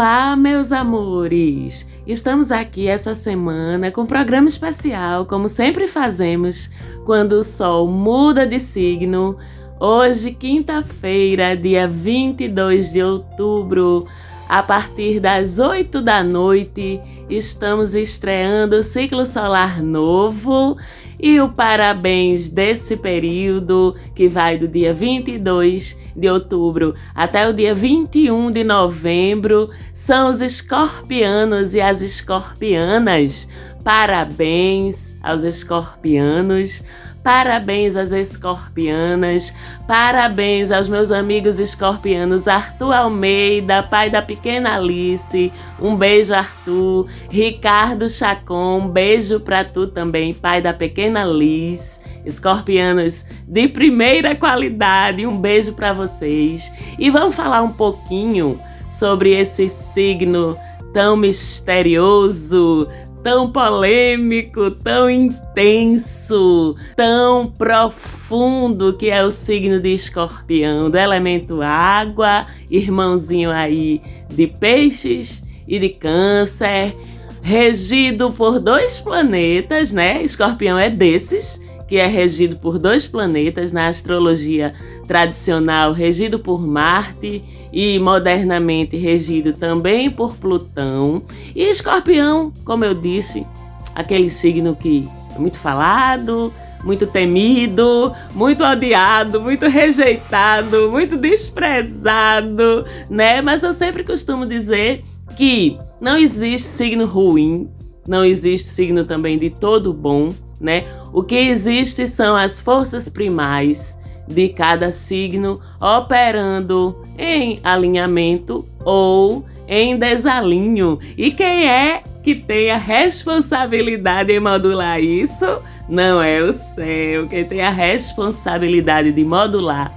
Olá, meus amores! Estamos aqui essa semana com um programa especial, como sempre fazemos, quando o Sol muda de signo. Hoje, quinta-feira, dia 22 de outubro, a partir das 8 da noite, estamos estreando o ciclo solar novo e o parabéns desse período, que vai do dia 22 de outubro até o dia 21 de novembro, são os escorpianos e as escorpianas. Parabéns aos escorpianos. Parabéns às escorpianas, parabéns aos meus amigos escorpianos Arthur Almeida, pai da pequena Alice, um beijo Arthur, Ricardo Chacon, um beijo pra tu também, pai da pequena Liz, escorpianos de primeira qualidade, um beijo pra vocês. E vamos falar um pouquinho sobre esse signo tão misterioso, tão polêmico, tão intenso, tão profundo que é o signo de escorpião, do elemento água, irmãozinho aí de peixes e de câncer, regido por dois planetas, né? Escorpião é desses, que é regido por dois planetas na astrologia tradicional, regido por Marte e modernamente regido também por Plutão. E Escorpião, como eu disse, aquele signo que é muito falado, muito temido, muito odiado, muito rejeitado, muito desprezado, né? Mas eu sempre costumo dizer que não existe signo ruim, não existe signo também de todo bom, né? O que existe são as forças primais de cada signo operando em alinhamento ou em desalinho. E quem é que tem a responsabilidade em modular isso? Não é o céu. Quem tem a responsabilidade de modular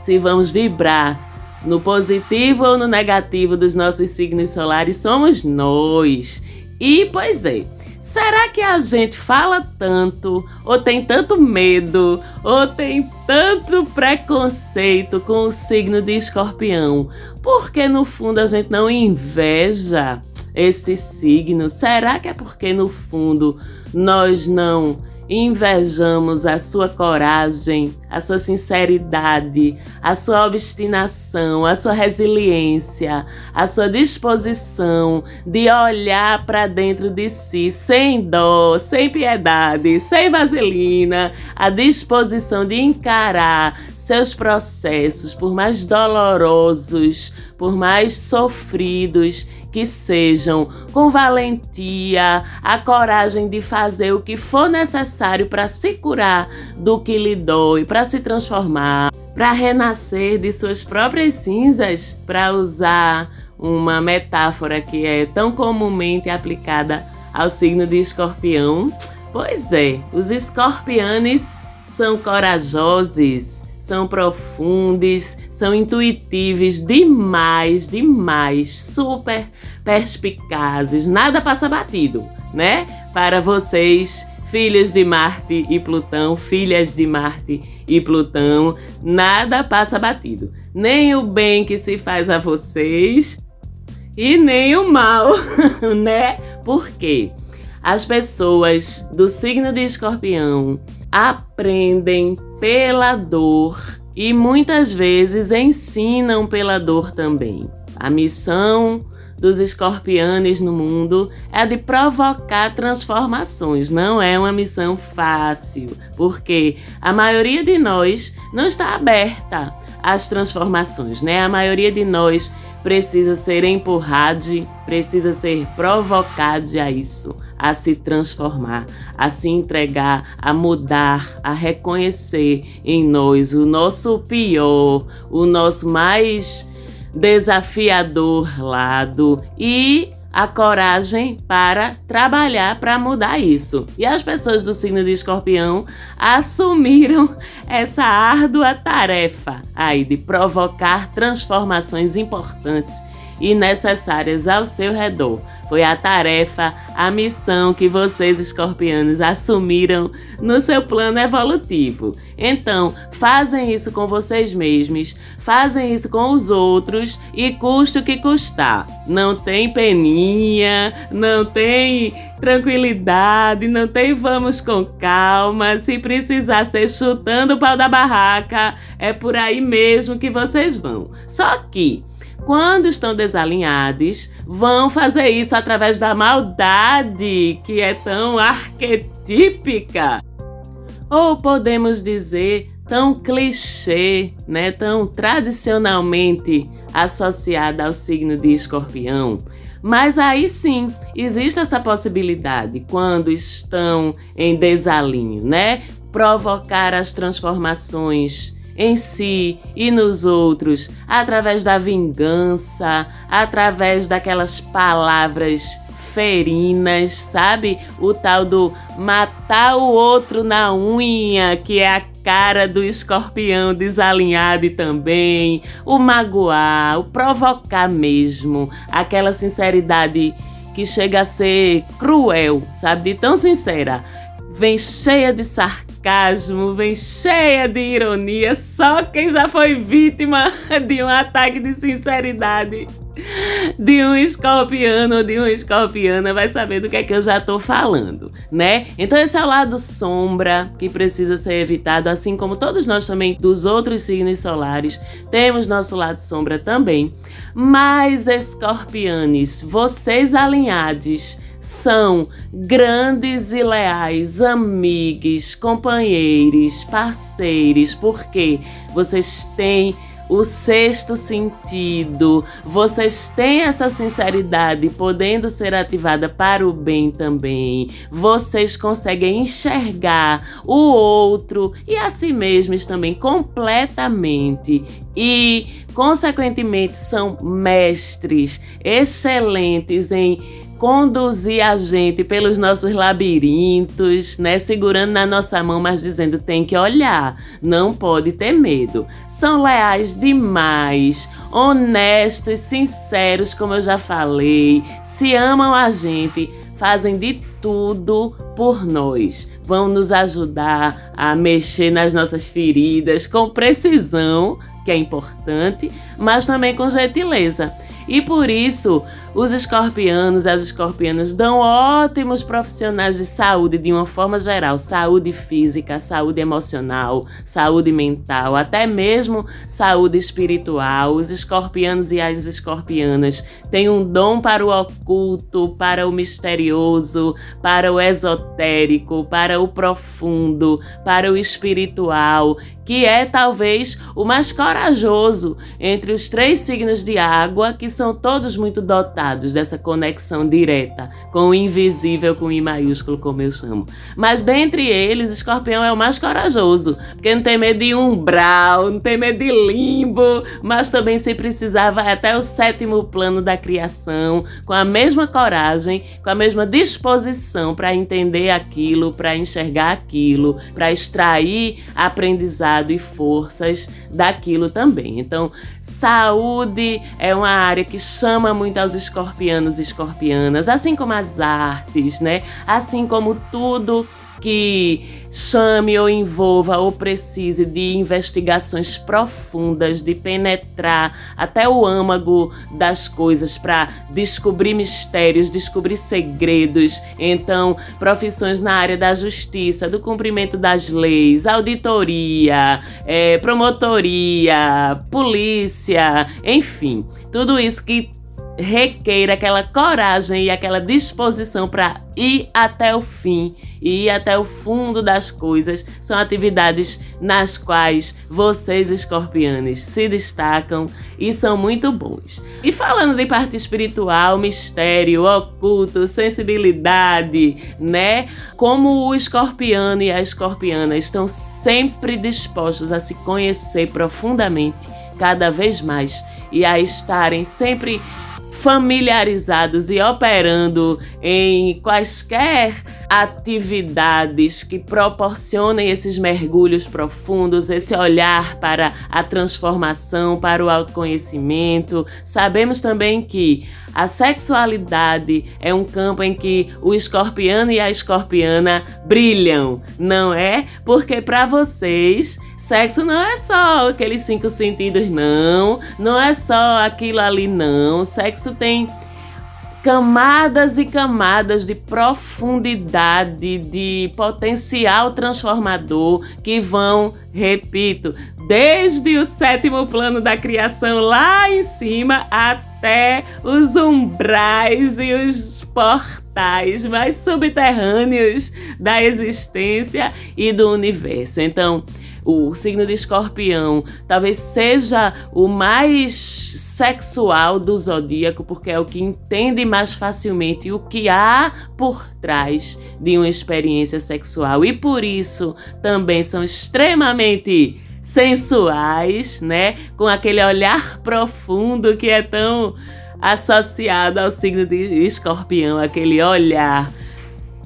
se vamos vibrar no positivo ou no negativo dos nossos signos solares somos nós. E, pois é, será que a gente fala tanto, ou tem tanto medo, ou tem tanto preconceito com o signo de escorpião? Porque no fundo a gente não inveja esse signo? Será que é porque no fundo nós não invejamos a sua coragem, a sua sinceridade, a sua obstinação, a sua resiliência, a sua disposição de olhar para dentro de si sem dó, sem piedade, sem vaselina, a disposição de encarar seus processos, por mais dolorosos, por mais sofridos que sejam, com valentia, a coragem de fazer o que for necessário para se curar do que lhe dói, para se transformar, para renascer de suas próprias cinzas, para usar uma metáfora que é tão comumente aplicada ao signo de escorpião. Pois é, os escorpianos são corajosos, são profundos, são intuitivos demais, demais, super perspicazes, nada passa batido, né? Para vocês, filhos de Marte e Plutão, filhas de Marte e Plutão, nada passa batido. Nem o bem que se faz a vocês e nem o mal, né? Por quê? As pessoas do signo de escorpião aprendem pela dor e muitas vezes ensinam pela dor também. A missão dos escorpianos no mundo é de provocar transformações, não é uma missão fácil, porque a maioria de nós não está aberta às transformações, né? A maioria de nós precisa ser empurrada, precisa ser provocada a isso, a se transformar, a se entregar, a mudar, a reconhecer em nós o nosso pior, o nosso mais desafiador lado e a coragem para trabalhar para mudar isso. E as pessoas do signo de escorpião assumiram essa árdua tarefa aí de provocar transformações importantes e necessárias ao seu redor, Foi a tarefa, a missão que vocês escorpianos assumiram no seu plano evolutivo. Então, fazem isso com vocês mesmos, fazem isso com os outros e custa o que custar. Não tem peninha, não tem tranquilidade, não tem vamos com calma. Se precisar ser chutando o pau da barraca, é por aí mesmo que vocês vão. Só que, quando estão desalinhados, vão fazer isso através da maldade, que é tão arquetípica. Ou podemos dizer, tão clichê, né? Tão tradicionalmente associada ao signo de Escorpião. Mas aí sim, existe essa possibilidade quando estão em desalinho, né? Provocar as transformações em si e nos outros, através da vingança, através daquelas palavras ferinas, sabe? O tal do matar o outro na unha, que é a cara do escorpião desalinhado também, o magoar, o provocar mesmo, aquela sinceridade que chega a ser cruel, sabe? De tão sincera. Vem cheia de sarcasmo, vem cheia de ironia. Só quem já foi vítima de um ataque de sinceridade de um escorpiano ou de uma escorpiana vai saber do que é que eu já tô falando, né? Então esse é o lado sombra que precisa ser evitado, assim como todos nós também dos outros signos solares temos nosso lado sombra também. Mas escorpianes, vocês alinhados são grandes e leais amigos, companheiros, parceiros, porque vocês têm o sexto sentido, vocês têm essa sinceridade podendo ser ativada para o bem também. Vocês conseguem enxergar o outro e a si mesmos também completamente e, consequentemente, são mestres excelentes em conduzir a gente pelos nossos labirintos, né? Segurando na nossa mão, mas dizendo tem que olhar, não pode ter medo. São leais demais, honestos, sinceros, como eu já falei, se amam a gente, fazem de tudo por nós. Vão nos ajudar a mexer nas nossas feridas com precisão, que é importante, mas também com gentileza. E por isso, os escorpianos, as escorpianas dão ótimos profissionais de saúde de uma forma geral. Saúde física, saúde emocional, saúde mental, até mesmo saúde espiritual. Os escorpianos e as escorpianas têm um dom para o oculto, para o misterioso, para o esotérico, para o profundo, para o espiritual, que é talvez o mais corajoso entre os três signos de água, que são todos muito dotados dessa conexão direta com o invisível, com o I maiúsculo, como eu chamo. Mas dentre eles, Escorpião é o mais corajoso, porque não tem medo de umbral, não tem medo de limbo, mas também, se precisar, vai até o sétimo plano da criação, com a mesma coragem, com a mesma disposição para entender aquilo, para enxergar aquilo, para extrair aprendizado e forças daquilo também. Então, saúde é uma área que chama muito aos escorpianos e escorpianas, assim como as artes, né? Assim como tudo que chame ou envolva ou precise de investigações profundas, de penetrar até o âmago das coisas para descobrir mistérios, descobrir segredos. Então, profissões na área da justiça, do cumprimento das leis, auditoria, promotoria, polícia, enfim, tudo isso que requeira aquela coragem e aquela disposição para ir até o fim e ir até o fundo das coisas. São atividades nas quais vocês, escorpianos, se destacam e são muito bons. E falando de parte espiritual, mistério, oculto, sensibilidade, né? Como o escorpiano e a escorpiana estão sempre dispostos a se conhecer profundamente, cada vez mais, e a estarem sempre familiarizados e operando em quaisquer atividades que proporcionem esses mergulhos profundos, esse olhar para a transformação, para o autoconhecimento. Sabemos também que a sexualidade é um campo em que o escorpiano e a escorpiana brilham, não é? Porque para vocês, sexo não é só aqueles 5 sentidos, não. Não é só aquilo ali, não. Sexo tem camadas e camadas de profundidade, de potencial transformador que vão, repito, desde o 7º plano da criação lá em cima até os umbrais e os portais mais subterrâneos da existência e do universo. Então, o signo de escorpião talvez seja o mais sexual do zodíaco, porque é o que entende mais facilmente o que há por trás de uma experiência sexual. E por isso também são extremamente sensuais, né? Com aquele olhar profundo que é tão associado ao signo de escorpião, aquele olhar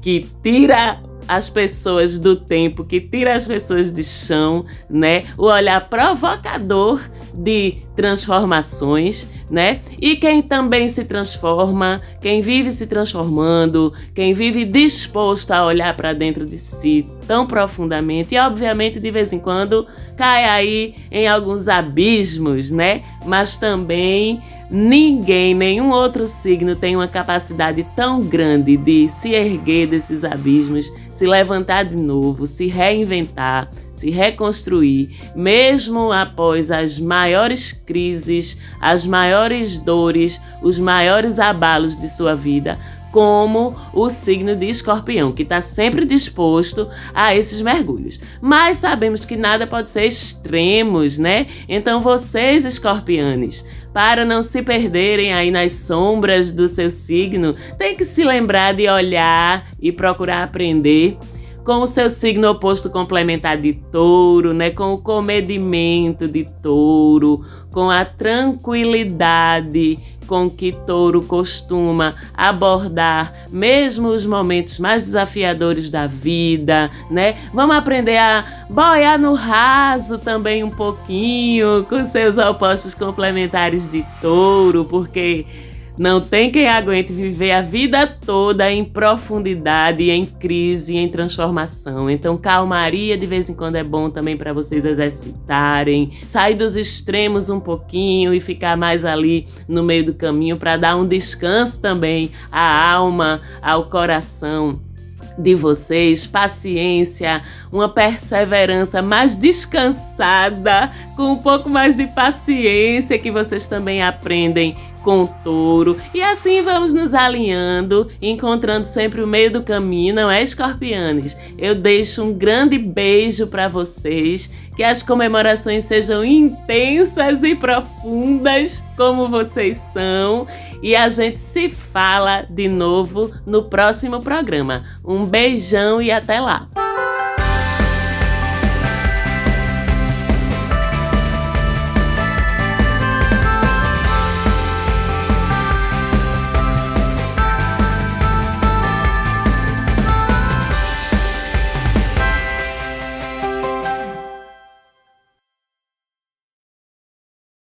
que tira as pessoas do tempo, que tira as pessoas de chão, né? O olhar provocador de transformações, né? E quem também se transforma, quem vive se transformando, quem vive disposto a olhar para dentro de si tão profundamente, e obviamente de vez em quando cai aí em alguns abismos, né? Mas também ninguém, nenhum outro signo tem uma capacidade tão grande de se erguer desses abismos, se levantar de novo, se reinventar, se reconstruir, mesmo após as maiores crises, as maiores dores, os maiores abalos de sua vida, como o signo de escorpião, que está sempre disposto a esses mergulhos. Mas sabemos que nada pode ser extremos, né? Então vocês, escorpianos, para não se perderem aí nas sombras do seu signo, tem que se lembrar de olhar e procurar aprender com o seu signo oposto complementar de touro, né? Com o comedimento de touro, com a tranquilidade com que touro costuma abordar mesmo os momentos mais desafiadores da vida, né? Vamos aprender a boiar no raso também um pouquinho com seus opostos complementares de touro, porque não tem quem aguente viver a vida toda em profundidade, em crise, em transformação. Então, calmaria de vez em quando é bom também para vocês exercitarem, sair dos extremos um pouquinho e ficar mais ali no meio do caminho para dar um descanso também à alma, ao coração de vocês, paciência, uma perseverança mais descansada, com um pouco mais de paciência que vocês também aprendem com touro. E assim vamos nos alinhando, encontrando sempre o meio do caminho, não é, escorpianos? Eu deixo um grande beijo para vocês, que as comemorações sejam intensas e profundas como vocês são, e a gente se fala de novo no próximo programa. Um beijão e até lá!